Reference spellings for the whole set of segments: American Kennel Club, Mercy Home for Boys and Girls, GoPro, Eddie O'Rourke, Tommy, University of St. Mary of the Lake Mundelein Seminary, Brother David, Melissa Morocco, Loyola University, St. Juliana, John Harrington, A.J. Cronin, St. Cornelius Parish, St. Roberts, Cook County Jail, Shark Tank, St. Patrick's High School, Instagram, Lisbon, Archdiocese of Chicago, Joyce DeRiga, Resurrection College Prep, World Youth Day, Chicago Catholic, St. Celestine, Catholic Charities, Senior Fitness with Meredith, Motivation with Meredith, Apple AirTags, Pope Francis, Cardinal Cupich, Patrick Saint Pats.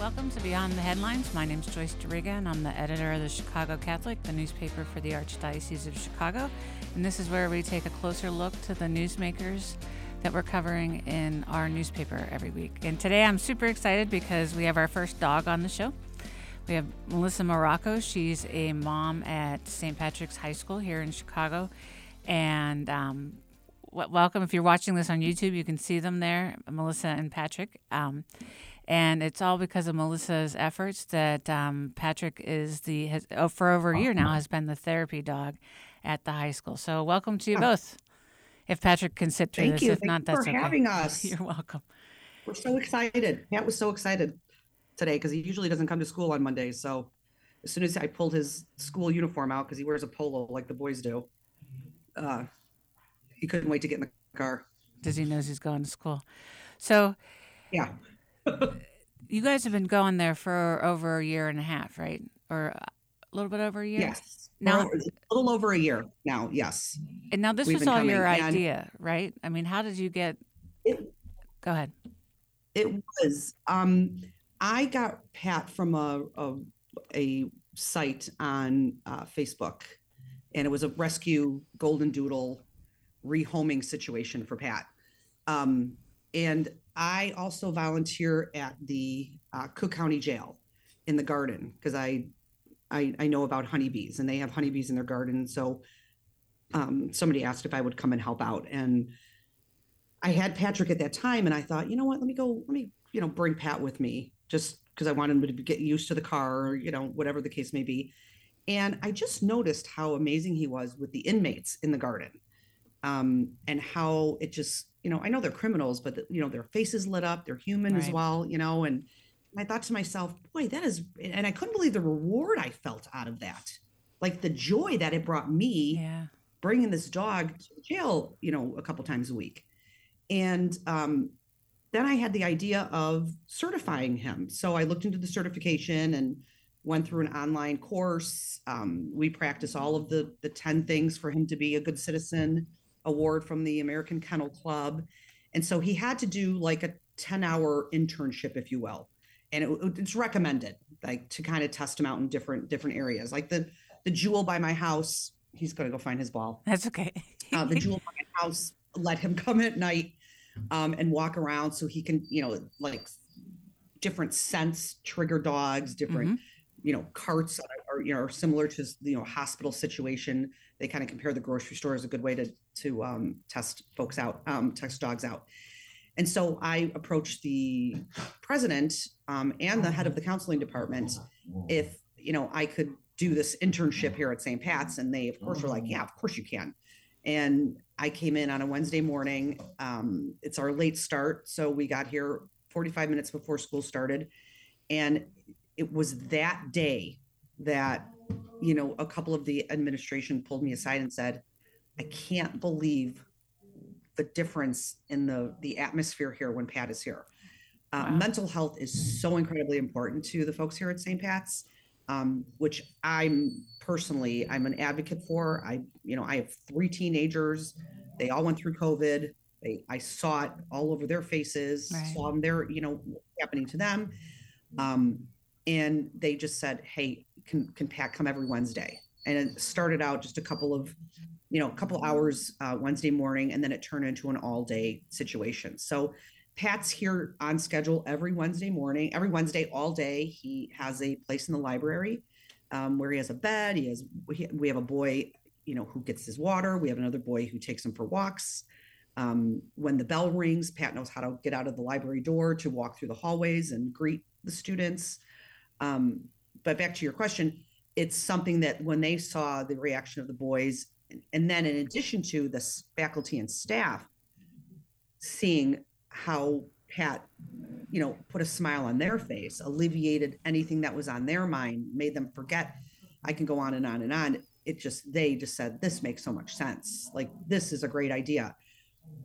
Welcome to Beyond the Headlines. My name is Joyce DeRiga, and I'm the editor of the Chicago Catholic, the newspaper for the Archdiocese of Chicago. And this is where we take a closer look to the newsmakers that we're covering in our newspaper every week. And today I'm super excited because we have our first dog on the show. We have Melissa Morocco. She's a mom at St. Patrick's High School here in Chicago. And welcome. If you're watching this on YouTube, you can see them there, Melissa and Patrick. And it's all because of Melissa's efforts that Patrick is for over a year now, has been the therapy dog at the high school. So welcome to you both. If Patrick can sit through this, if not, that's okay. Thank you for having us. You're welcome. We're so excited. Matt was so excited today because he usually doesn't come to school on Mondays. So as soon as I pulled his school uniform out, because he wears a polo like the boys do, he couldn't wait to get in the car. Because he knows he's going to school. So yeah. You guys have been going there for over a year and a half, right? Or a little bit over a year? Yes. Now, a little over a year now, yes. And now this was all your idea, right? I mean, how did you get it? Go ahead. It was. I got Pat from a site on Facebook, and it was a rescue golden doodle rehoming situation for Pat. And I also volunteer at the Cook County Jail in the garden because I know about honeybees, and they have honeybees in their garden. So somebody asked if I would come and help out, and I had Patrick at that time, and I thought, you know what, let me bring Pat with me just because I wanted him to get used to the car, or, you know, whatever the case may be. And I just noticed how amazing he was with the inmates in the garden, and how it just, you know, I know they're criminals, but you know, their faces lit up, they're human right. as well, you know, and I thought to myself, boy, that is, and I couldn't believe the reward I felt out of that. Like the joy that it brought me bringing this dog to jail, you know, a couple times a week. And then I had the idea of certifying him. So I looked into the certification and went through an online course. We practice all of the 10 things for him to be a good citizen award from the American Kennel Club. And so he had to do like a 10-hour internship, if you will. And it's recommended, like, to kind of test him out in different areas. Like the jewel by my house, he's going to go find his ball. That's okay. The jewel by my house, let him come at night and walk around so he can, you know, like different scents trigger dogs, different, you know, carts are, you know, are similar to, you know, hospital situation. They kind of compare the grocery store as a good way to test folks out, test dogs out. And so I approached the president and the head of the counseling department if, you know, I could do this internship here at St. Pat's. And they, of course, were like, yeah, of course you can. And I came in on a Wednesday morning. It's our late start. So we got here 45 minutes before school started. And it was that day that, you know, a couple of the administration pulled me aside and said, I can't believe the difference in the atmosphere here when Pat is here. Wow. Mental health is so incredibly important to the folks here at St. Pat's, which I'm an advocate for. I have 3 teenagers. They all went through COVID. I saw it all over their faces, right. Saw them there, you know, happening to them. And they just said, hey, can Pat come every Wednesday? And it started out just a couple hours Wednesday morning, and then it turned into an all-day situation. So Pat's here on schedule every Wednesday morning, every Wednesday all day. He has a place in the library where he has a bed. We have a boy, you know, who gets his water. We have another boy who takes him for walks. When the bell rings, Pat knows how to get out of the library door to walk through the hallways and greet the students. But back to your question, it's something that when they saw the reaction of the boys, and then in addition to the faculty and staff seeing how Pat, you know, put a smile on their face, alleviated anything that was on their mind, made them forget, I can go on and on and on. they just said, this makes so much sense. Like, this is a great idea.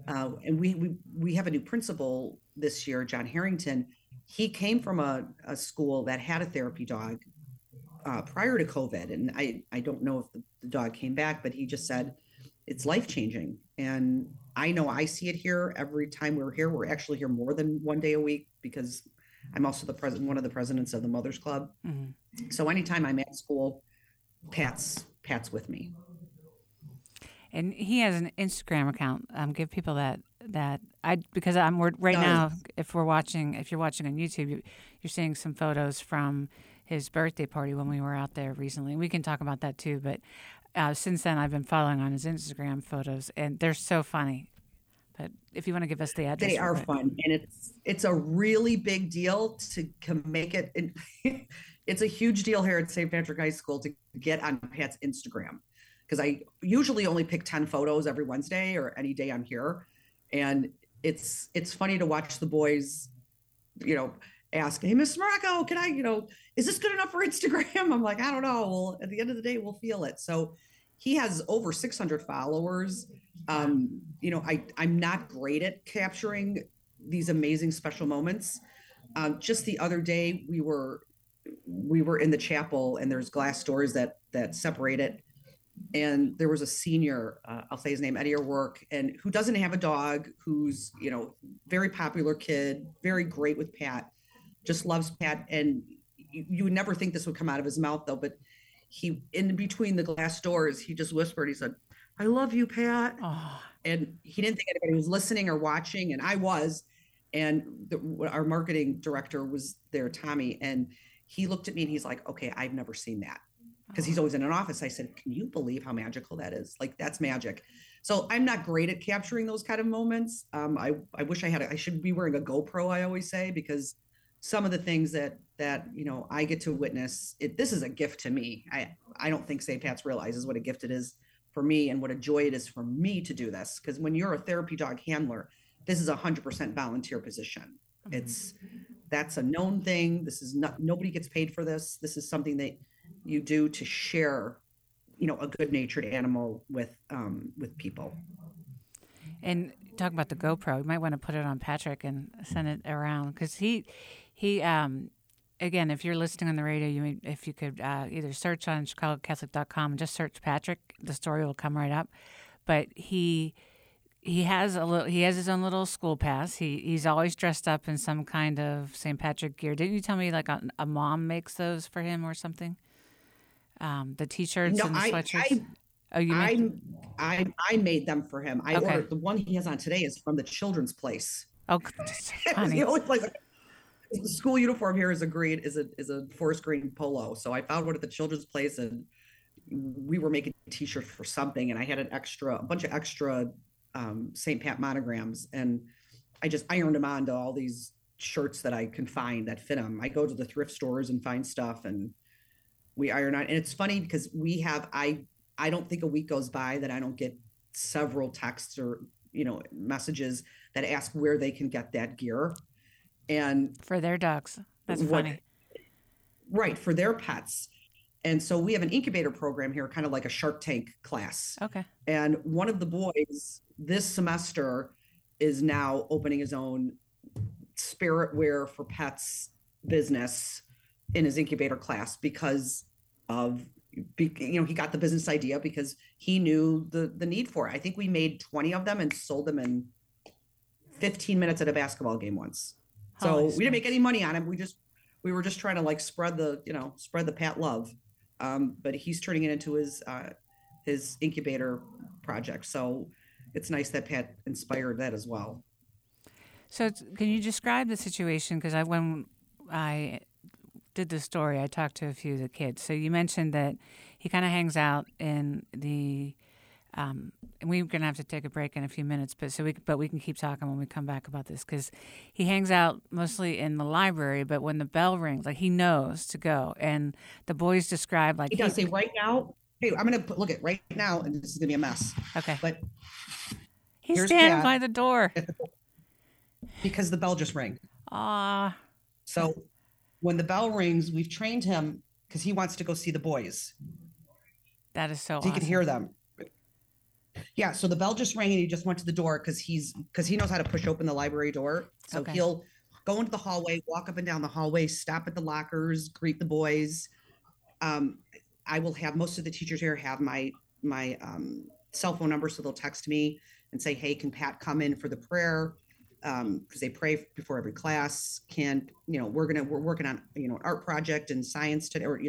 And we have a new principal this year, John Harrington. He came from a school that had a therapy dog prior to COVID. And I don't know if the dog came back, but he just said, it's life-changing. And I know I see it here every time we're here. We're actually here more than one day a week because I'm also the president, one of the presidents of the Mothers Club. Mm-hmm. So anytime I'm at school, Pat's with me. And he has an Instagram account. Give people that, because if you're watching on YouTube, you're seeing some photos from his birthday party when we were out there recently. We can talk about that too. But since then, I've been following on his Instagram photos, and they're so funny. But if you want to give us the address, they are fun, and it's a really big deal to make it. It's a huge deal here at St. Patrick High School to get on Pat's Instagram, because I usually only pick 10 photos every Wednesday or any day I'm here. And it's funny to watch the boys, ask, hey, Miss Morocco, can I, is this good enough for Instagram? I'm like, I don't know. Well, at the end of the day, we'll feel it. So he has over 600 followers. I'm not great at capturing these amazing special moments. Just the other day, we were in the chapel, and there's glass doors that separate it. And there was a senior, I'll say his name, Eddie O'Rourke, and who doesn't have a dog, who's, very popular kid, very great with Pat, just loves Pat. And you would never think this would come out of his mouth, though. But he, in between the glass doors, he just whispered, he said, I love you, Pat. Oh. And he didn't think anybody was listening or watching. And I was. And our marketing director was there, Tommy. And he looked at me and he's like, okay, I've never seen that. Because he's always in an office. I said, can you believe how magical that is? Like, that's magic. So I'm not great at capturing those kind of moments. I wish I had, I should be wearing a GoPro, I always say, because some of the things that I get to witness, this is a gift to me. I don't think St. Pat's realizes what a gift it is for me and what a joy it is for me to do this. Because when you're a therapy dog handler, this is 100% volunteer position. Mm-hmm. That's a known thing. This is not, nobody gets paid for this. This is something that you do to share, a good-natured animal with people. And talking about the GoPro, you might want to put it on Patrick and send it around, because he again, if you're listening on the radio, if you could either search on ChicagoCatholic.com, just search Patrick, the story will come right up. But he has his own little school pass. He's always dressed up in some kind of St. Patrick gear. Didn't you tell me like a mom makes those for him or something? The t-shirts and the sweatshirts? I made them for him. I ordered the one he has on today is from the children's place. Oh, funny. The only place. The school uniform here is a forest green polo. So I found one at the children's place, and we were making t-shirts for something, and I had a bunch of extra St. Pat monograms, and I just ironed them onto all these shirts that I can find that fit them. I go to the thrift stores and find stuff, and we iron on. And it's funny because we have, I don't think a week goes by that I don't get several texts or, messages that ask where they can get that gear. And for their dogs. That's funny. Right. For their pets. And so we have an incubator program here, kind of like a Shark Tank class. Okay. And one of the boys this semester is now opening his own spirit wear for pets business in his incubator class because he got the business idea because he knew the need for it. I think we made 20 of them and sold them in 15 minutes at a basketball game once. Holy so we didn't make any money on them. We were just trying to like spread the Pat love. But he's turning it into his incubator project. So it's nice that Pat inspired that as well. So can you describe the situation? Because when I did the story, I talked to a few of the kids. So you mentioned that he kind of hangs out in the and we're going to have to take a break in a few minutes, but we can keep talking when we come back about this, because he hangs out mostly in the library, but when the bell rings, like, he knows to go. And the boys describe, like, he does say right now, hey, I'm going to look at right now, and this is going to be a mess. Okay. But he's standing by the door. Because the bell just rang. So when the bell rings, we've trained him, because he wants to go see the boys. That is so awesome. You can hear them. Yeah. So the bell just rang and he just went to the door because he knows how to push open the library door. So he'll go into the hallway, walk up and down the hallway, stop at the lockers, greet the boys. I will have most of the teachers here have my cell phone number. So they'll text me and say, hey, can Pat come in for the prayer? Because they pray before every class. We're working on, an art project and science today, or,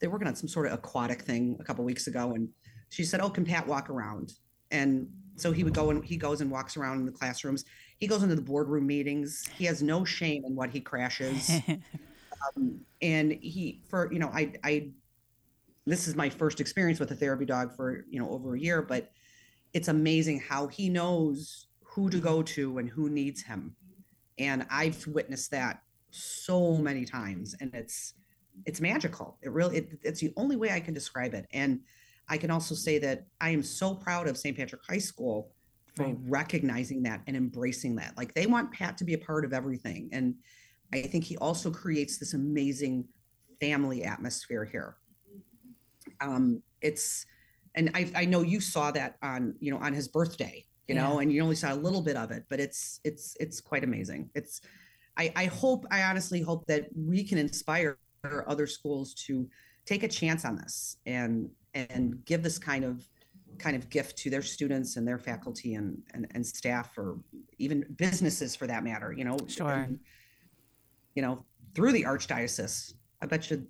they're working on some sort of aquatic thing a couple of weeks ago. And she said, oh, can Pat walk around? And so he would go and he goes and walks around in the classrooms. He goes into the boardroom meetings. He has no shame in what he crashes. This is my first experience with a therapy dog for, over a year, but it's amazing how he knows who to go to and who needs him. And I've witnessed that so many times, and it's magical. It's the only way I can describe it. And I can also say that I am so proud of St. Patrick High School for recognizing that and embracing that. Like, they want Pat to be a part of everything. And I think he also creates this amazing family atmosphere here. I know you saw that on his birthday, and you only saw a little bit of it, but it's quite amazing. I honestly hope that we can inspire other schools to take a chance on this and give this kind of gift to their students and their faculty and staff, or even businesses for that matter, sure. And, through the Archdiocese, I bet you,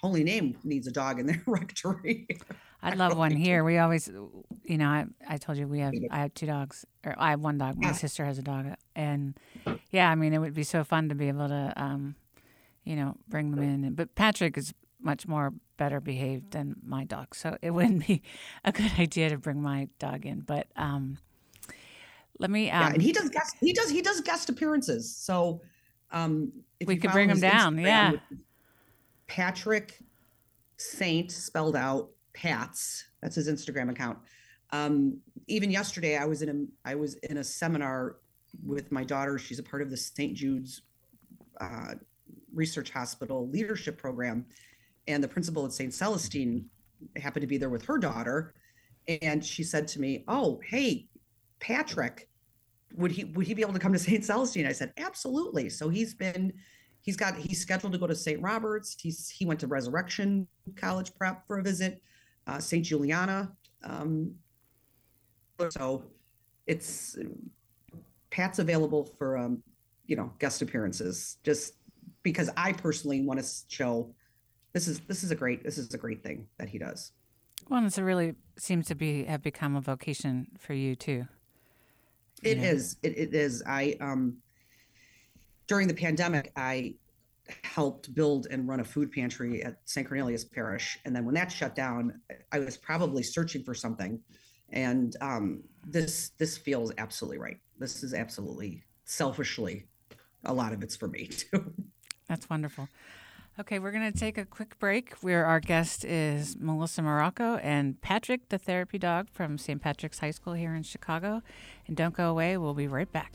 Holy Name needs a dog in their rectory. I'd love one here. We always, I told you I have two dogs, or I have one dog. My sister has a dog, and it would be so fun to be able to, bring them in. But Patrick is much more better behaved than my dog, so it wouldn't be a good idea to bring my dog in. But let me. And he does guest. He does guest appearances. So if we could bring him down, Instagram, yeah. Patrick Saint spelled out Pats. That's his Instagram account. Even yesterday, I was in a seminar with my daughter. She's a part of the St. Jude's Research Hospital leadership program, and the principal at St. Celestine happened to be there with her daughter, and she said to me, "Oh, hey, Patrick, would he be able to come to St. Celestine?" I said, "Absolutely." So he's scheduled to go to St. Roberts. He went to Resurrection College Prep for a visit, St. Juliana. So it's Pat's available for, guest appearances, just because I personally want to show this is a great thing that he does. Well, it's really seems to have become a vocation for you too. It is. During the pandemic, I helped build and run a food pantry at St. Cornelius Parish. And then when that shut down, I was probably searching for something. And this feels absolutely right. This is absolutely, selfishly, a lot of it's for me too. That's wonderful. Okay, we're going to take a quick break. Our guest is Melissa Morocco and Patrick, the therapy dog from St. Patrick's High School here in Chicago. And don't go away. We'll be right back.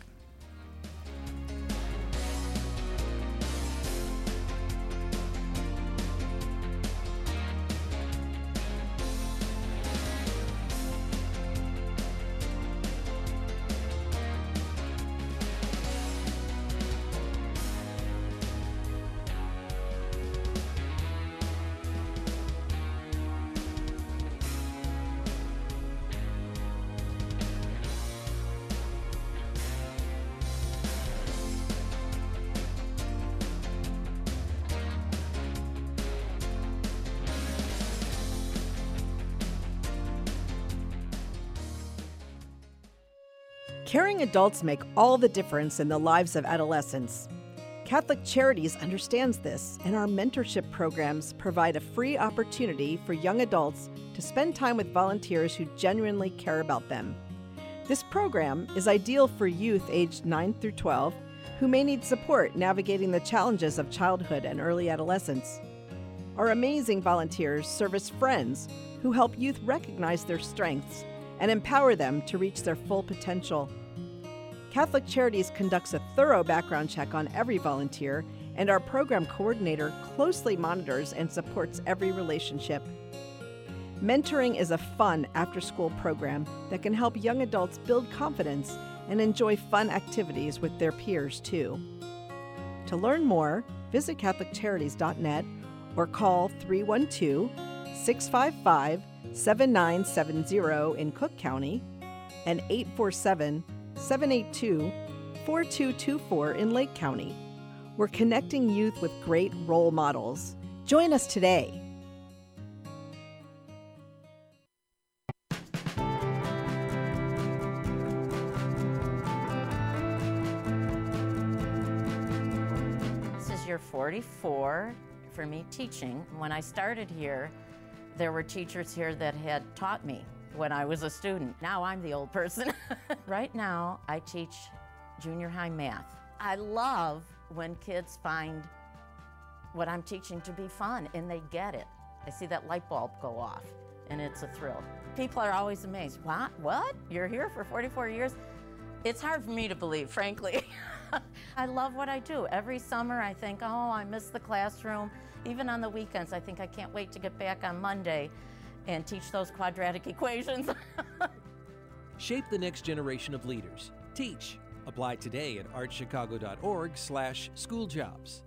Caring adults make all the difference in the lives of adolescents. Catholic Charities understands this, and our mentorship programs provide a free opportunity for young adults to spend time with volunteers who genuinely care about them. This program is ideal for youth aged 9 through 12 who may need support navigating the challenges of childhood and early adolescence. Our amazing volunteers serve as friends who help youth recognize their strengths and empower them to reach their full potential. Catholic Charities conducts a thorough background check on every volunteer and our program coordinator closely monitors and supports every relationship. Mentoring is a fun after-school program that can help young adults build confidence and enjoy fun activities with their peers, too. To learn more, visit CatholicCharities.net or call 312-655-7970 in Cook County and 847-782-4224 in Lake County. We're connecting youth with great role models. Join us today. This is year 44 for me teaching. When I started here, there were teachers here that had taught me when I was a student. Now I'm the old person. Right now, I teach junior high math. I love when kids find what I'm teaching to be fun and they get it. I see that light bulb go off and it's a thrill. People are always amazed. What? You're here for 44 years? It's hard for me to believe, frankly. I love what I do. Every summer I think, oh, I miss the classroom. Even on the weekends, I think I can't wait to get back on Monday and teach those quadratic equations. Shape the next generation of leaders. Teach. Apply today at artchicago.org/schooljobs.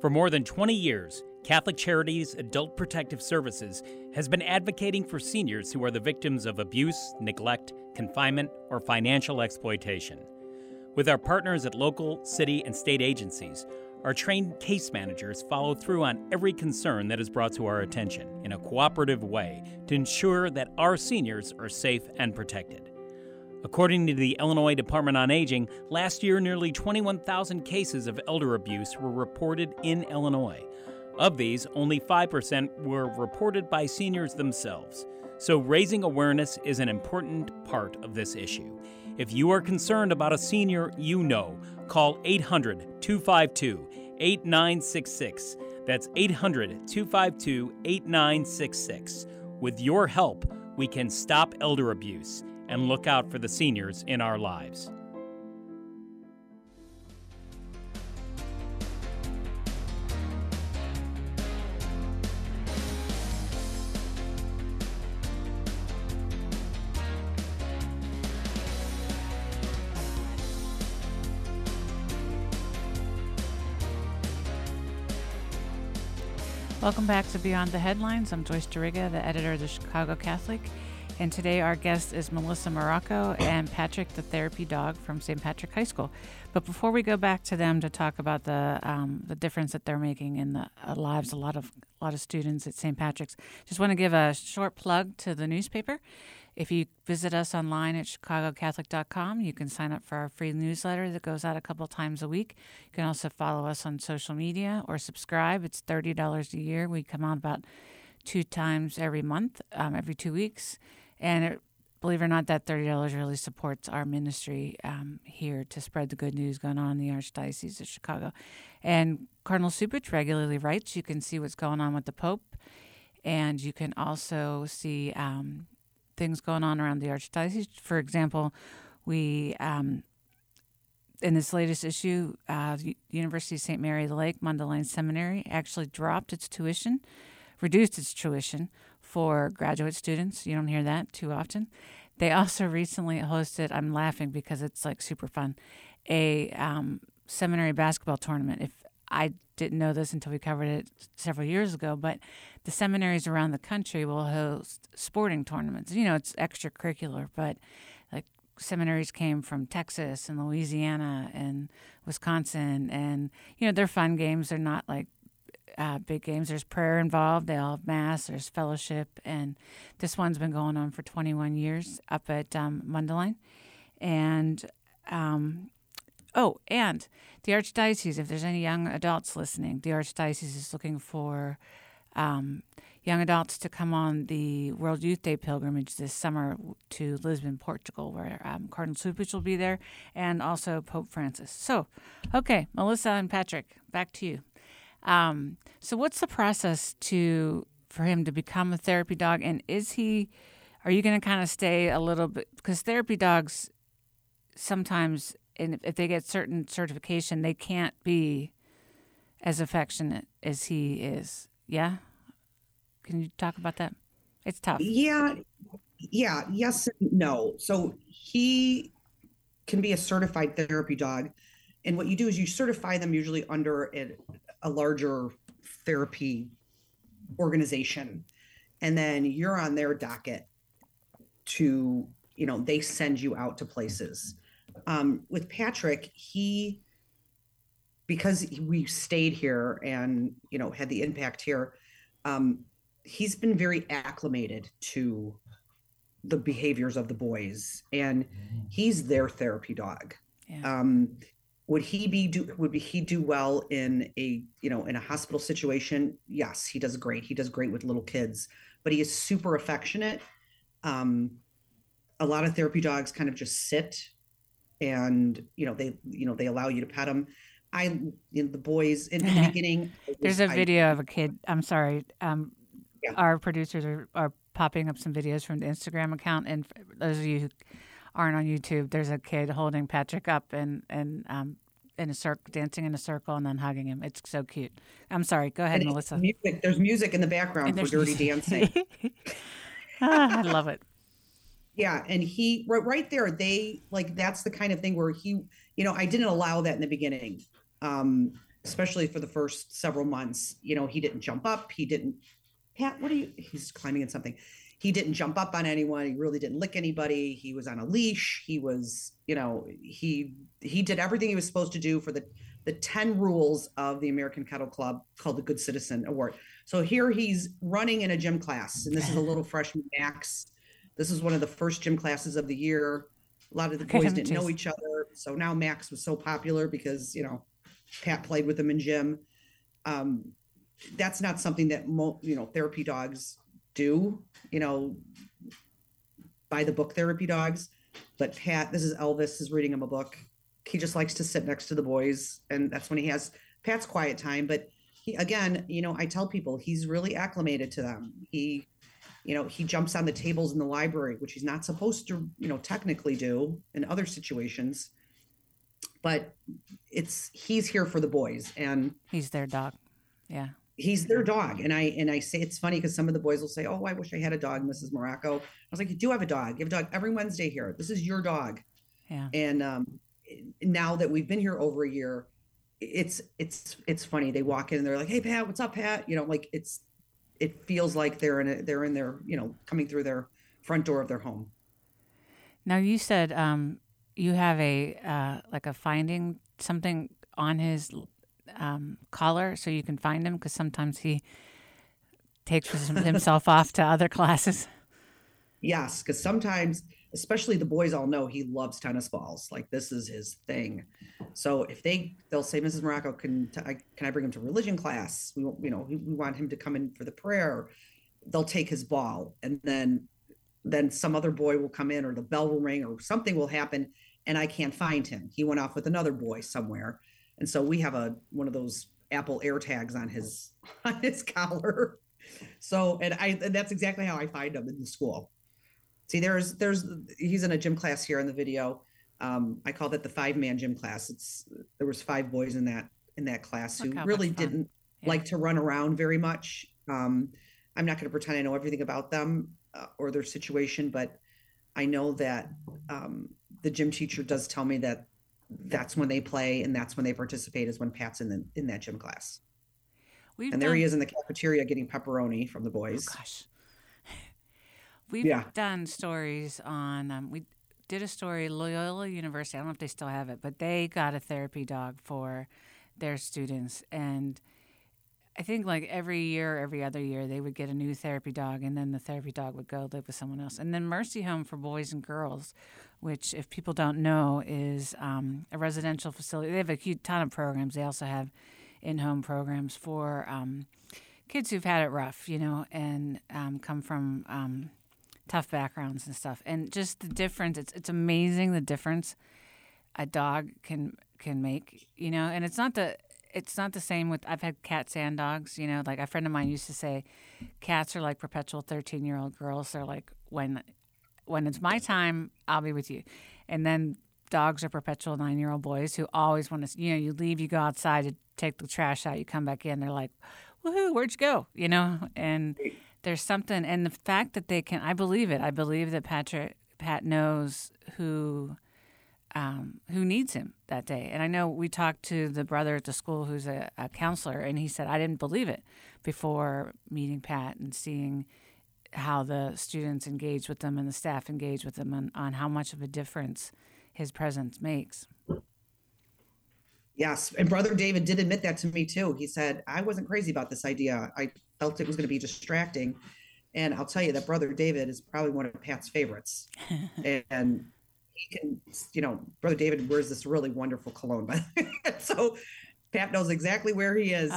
For more than 20 years, Catholic Charities Adult Protective Services has been advocating for seniors who are the victims of abuse, neglect, confinement, or financial exploitation. With our partners at local, city, and state agencies, our trained case managers follow through on every concern that is brought to our attention in a cooperative way to ensure that our seniors are safe and protected. According to the Illinois Department on Aging, last year nearly 21,000 cases of elder abuse were reported in Illinois. Of these, only 5% were reported by seniors themselves. So raising awareness is an important part of this issue. If you are concerned about a senior you know, call 800-252-8966. That's 800-252-8966. With your help, we can stop elder abuse and look out for the seniors in our lives. Welcome back to Beyond the Headlines. I'm Joyce DeRiga, the editor of the Chicago Catholic, and today our guest is Melissa Morocco and Patrick, the therapy dog from St. Patrick's High School. But before we go back to them to talk about the difference that they're making in the lives of a lot of students at St. Patrick's, just want to give a short plug to the newspaper. If you visit us online at chicagocatholic.com, you can sign up for our free newsletter that goes out a couple times a week. You can also follow us on social media or subscribe. It's $30 a year. We come out about two times every month, every 2 weeks. And believe it or not, that $30 really supports our ministry here to spread the good news going on in the Archdiocese of Chicago. And Cardinal Cupich regularly writes. You can see what's going on with the Pope. And you can also see things going on around the Archdiocese. For example, we, in this latest issue, the University of St. Mary of the Lake Mundelein Seminary actually reduced its tuition for graduate students. You don't hear that too often. They also recently hosted, I'm laughing because it's like super fun, a seminary basketball tournament. If I didn't know this until we covered it several years ago, but the seminaries around the country will host sporting tournaments. You know, it's extracurricular, but like seminaries came from Texas and Louisiana and Wisconsin, and, you know, they're fun games. They're not like big games. There's prayer involved. They all have mass. There's fellowship. And this one's been going on for 21 years up at Mundelein. And, and the Archdiocese, if there's any young adults listening, the Archdiocese is looking for young adults to come on the World Youth Day pilgrimage this summer to Lisbon, Portugal, where Cardinal Cupich will be there, and also Pope Francis. So, okay, Melissa and Patrick, back to you. So what's the process for him to become a therapy dog? And are you going to kind of stay a little bit, because therapy dogs sometimes and if they get certain certification, they can't be as affectionate as he is. Yeah? Can you talk about that? It's tough. Yeah. Yes and no. So he can be a certified therapy dog. And what you do is you certify them usually under a larger therapy organization. And then you're on their docket to, you know, they send you out to places. With Patrick, because we stayed here and, you know, had the impact here, he's been very acclimated to the behaviors of the boys, and he's their therapy dog. Yeah. Would he do well in a hospital situation? Yes, he does great. He does great with little kids, but he is super affectionate. A lot of therapy dogs kind of just sit, and they allow you to pet them. The boys in the beginning. There's a video of a kid. I'm sorry. Our producers are popping up some videos from the Instagram account. And for those of you who aren't on YouTube, there's a kid holding Patrick up and in a circle, dancing in a circle, and then hugging him. It's so cute. I'm sorry. Go ahead, Melissa. There's music in the background for Dirty Dancing. I love it. Yeah. And he, right there, that's the kind of thing where he, I didn't allow that in the beginning, especially for the first several months. He didn't jump up. He didn't. Pat, he's climbing in something. He didn't jump up on anyone. He really didn't lick anybody. He was on a leash. He was, he did everything he was supposed to do for the 10 rules of the American Kennel Club, called the Good Citizen Award. So here he's running in a gym class, and this is a little freshman Max. This is one of the first gym classes of the year. A lot of the boys didn't know each other. So now Max was so popular because, Pat played with him in gym. That's not something that therapy dogs do, by the book therapy dogs. But Pat, this is Elvis, is reading him a book. He just likes to sit next to the boys, and that's when he has Pat's quiet time. But he, again, I tell people he's really acclimated to them. He, he jumps on the tables in the library, which he's not supposed to, technically do in other situations. But he's here for the boys, and he's their dog. Yeah. He's their dog. And I say, it's funny because some of the boys will say, "Oh, I wish I had a dog, Mrs. Morocco." I was like, "You do have a dog. You have a dog every Wednesday here. This is your dog." Yeah. And now that we've been here over a year, it's funny. They walk in and they're like, "Hey, Pat, what's up, Pat?" It feels like they're in their, coming through their front door of their home. Now you said you have a finding something on his collar so you can find him, because sometimes he takes himself off to other classes. Yes, because sometimes, especially the boys all know he loves tennis balls. Like, this is his thing. So if they'll say, "Mrs. Morocco, can I bring him to religion class? We want him to come in for the prayer." They'll take his ball, and then some other boy will come in, or the bell will ring, or something will happen, and I can't find him. He went off with another boy somewhere. And so we have one of those Apple AirTags on his collar. So, and that's exactly how I find him in the school. See, he's in a gym class here in the video. I call that the 5-man gym class. There was 5 boys in that class who really didn't like to run around very much. I'm not going to pretend I know everything about them or their situation, but I know that the gym teacher does tell me that that's when they play, and that's when they participate, is when Pat's in that gym class. There he is in the cafeteria getting pepperoni from the boys. Oh, gosh. We've done stories on, we did a story, Loyola University, I don't know if they still have it, but they got a therapy dog for their students. And I think every year, every other year, they would get a new therapy dog, and then the therapy dog would go live with someone else. And then Mercy Home for Boys and Girls, which, if people don't know, is a residential facility. They have a huge ton of programs. They also have in-home programs for kids who've had it rough, and come from tough backgrounds and stuff. And just the difference, it's amazing the difference a dog can make, and it's not the same with, I've had cats and dogs, a friend of mine used to say cats are like perpetual 13-year-old girls. They're like, when it's my time, I'll be with you. And then dogs are perpetual 9-year-old boys who always want to, you know, you leave, you go outside to take the trash out, you come back in, they're like, woohoo, where'd you go? You know, and there's something, and the fact that they can, I believe it. I believe that Pat knows who needs him that day. And I know we talked to the brother at the school who's a counselor, and he said, I didn't believe it before meeting Pat and seeing how the students engage with them and the staff engage with them on how much of a difference his presence makes. Yes. And Brother David did admit that to me too. He said, I wasn't crazy about this idea. I felt it was going to be distracting. And I'll tell you that Brother David is probably one of Pat's favorites. And he can, you know, Brother David wears this really wonderful cologne. So Pat knows exactly where he is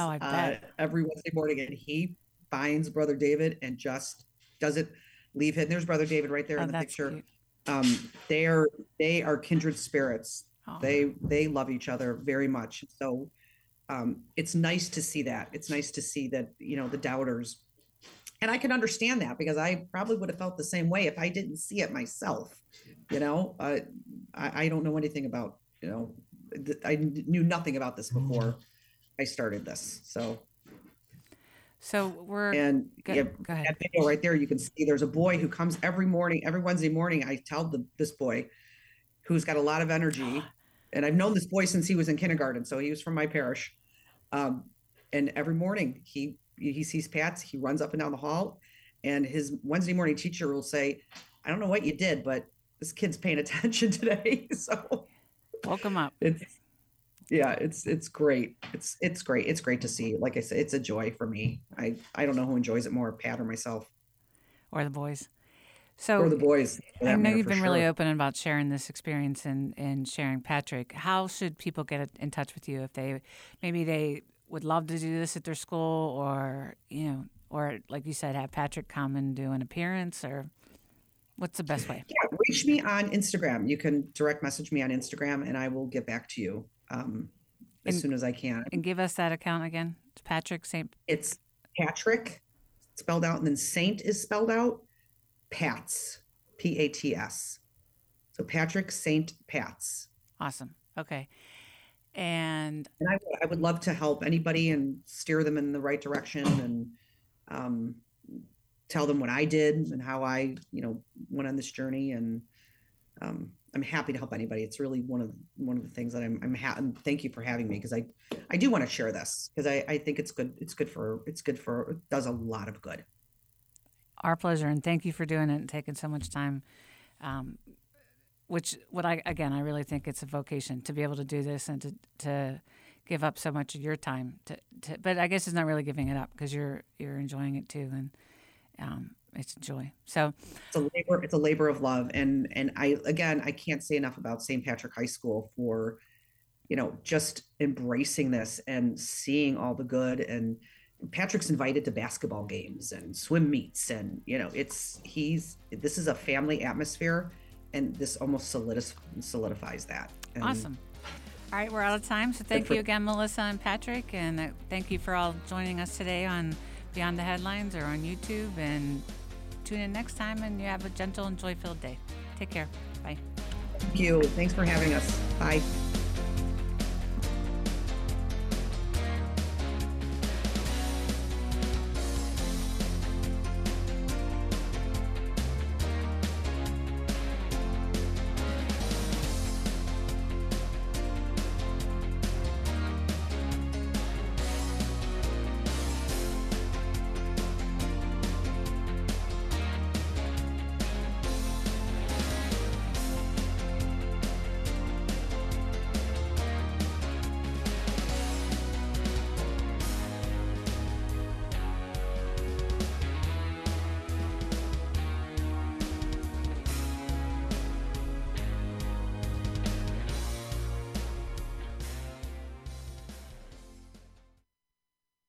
every Wednesday morning. And he finds Brother David and just doesn't leave him. There's Brother David right there in the picture. Cute. They are kindred spirits. Oh. They love each other very much. So it's nice to see that. It's nice to see that, you know, the doubters. And I can understand that because I probably would have felt the same way if I didn't see it myself. You know, I don't know anything about, you know, I knew nothing about this before I started this. So we're and yeah, go ahead. That video right there, you can see there's a boy who comes every morning, every Wednesday morning. I tell this boy who's got a lot of energy, and I've known this boy since he was in kindergarten, so he was from my parish. And every morning he sees Pat's, he runs up and down the hall, and his Wednesday morning teacher will say, "I don't know what you did, but this kid's paying attention today." So woke him up. It's great. It's great. It's great to see. Like I said, it's a joy for me. I don't know who enjoys it more, Pat or myself. Or the boys. Or the boys. I know you've been really open about sharing this experience and sharing Patrick. How should people get in touch with you if they would love to do this at their school, or, you know, or like you said, have Patrick come and do an appearance, or what's the best way? Yeah, reach me on Instagram. You can direct message me on Instagram and I will get back to you. Soon as I can. And give us that account again. It's Patrick Saint. It's Patrick spelled out, and then Saint is spelled out. Pats, P-A-T-S. So Patrick Saint Pats. Awesome. Okay. And I would love to help anybody and steer them in the right direction, and tell them what I did and how I, you know, went on this journey, and I'm happy to help anybody. It's really one of the things that I'm happy. Thank you for having me, because I do want to share this, because I think it's good. It does a lot of good. Our pleasure, and thank you for doing it and taking so much time. I really think it's a vocation to be able to do this and to give up so much of your time. But I guess it's not really giving it up, because you're enjoying it too, and it's a joy. So it's a labor of love. And I can't say enough about St. Patrick High School for, you know, just embracing this and seeing all the good. And Patrick's invited to basketball games and swim meets. And, you know, this is a family atmosphere, and this almost solidifies that. And awesome. All right. We're out of time. So thank you again, Melissa and Patrick. And thank you for all joining us today on Beyond the Headlines or on YouTube, and tune in next time, and you have a gentle and joy-filled day. Take care. Bye. Thank you. Thanks for having us. Bye.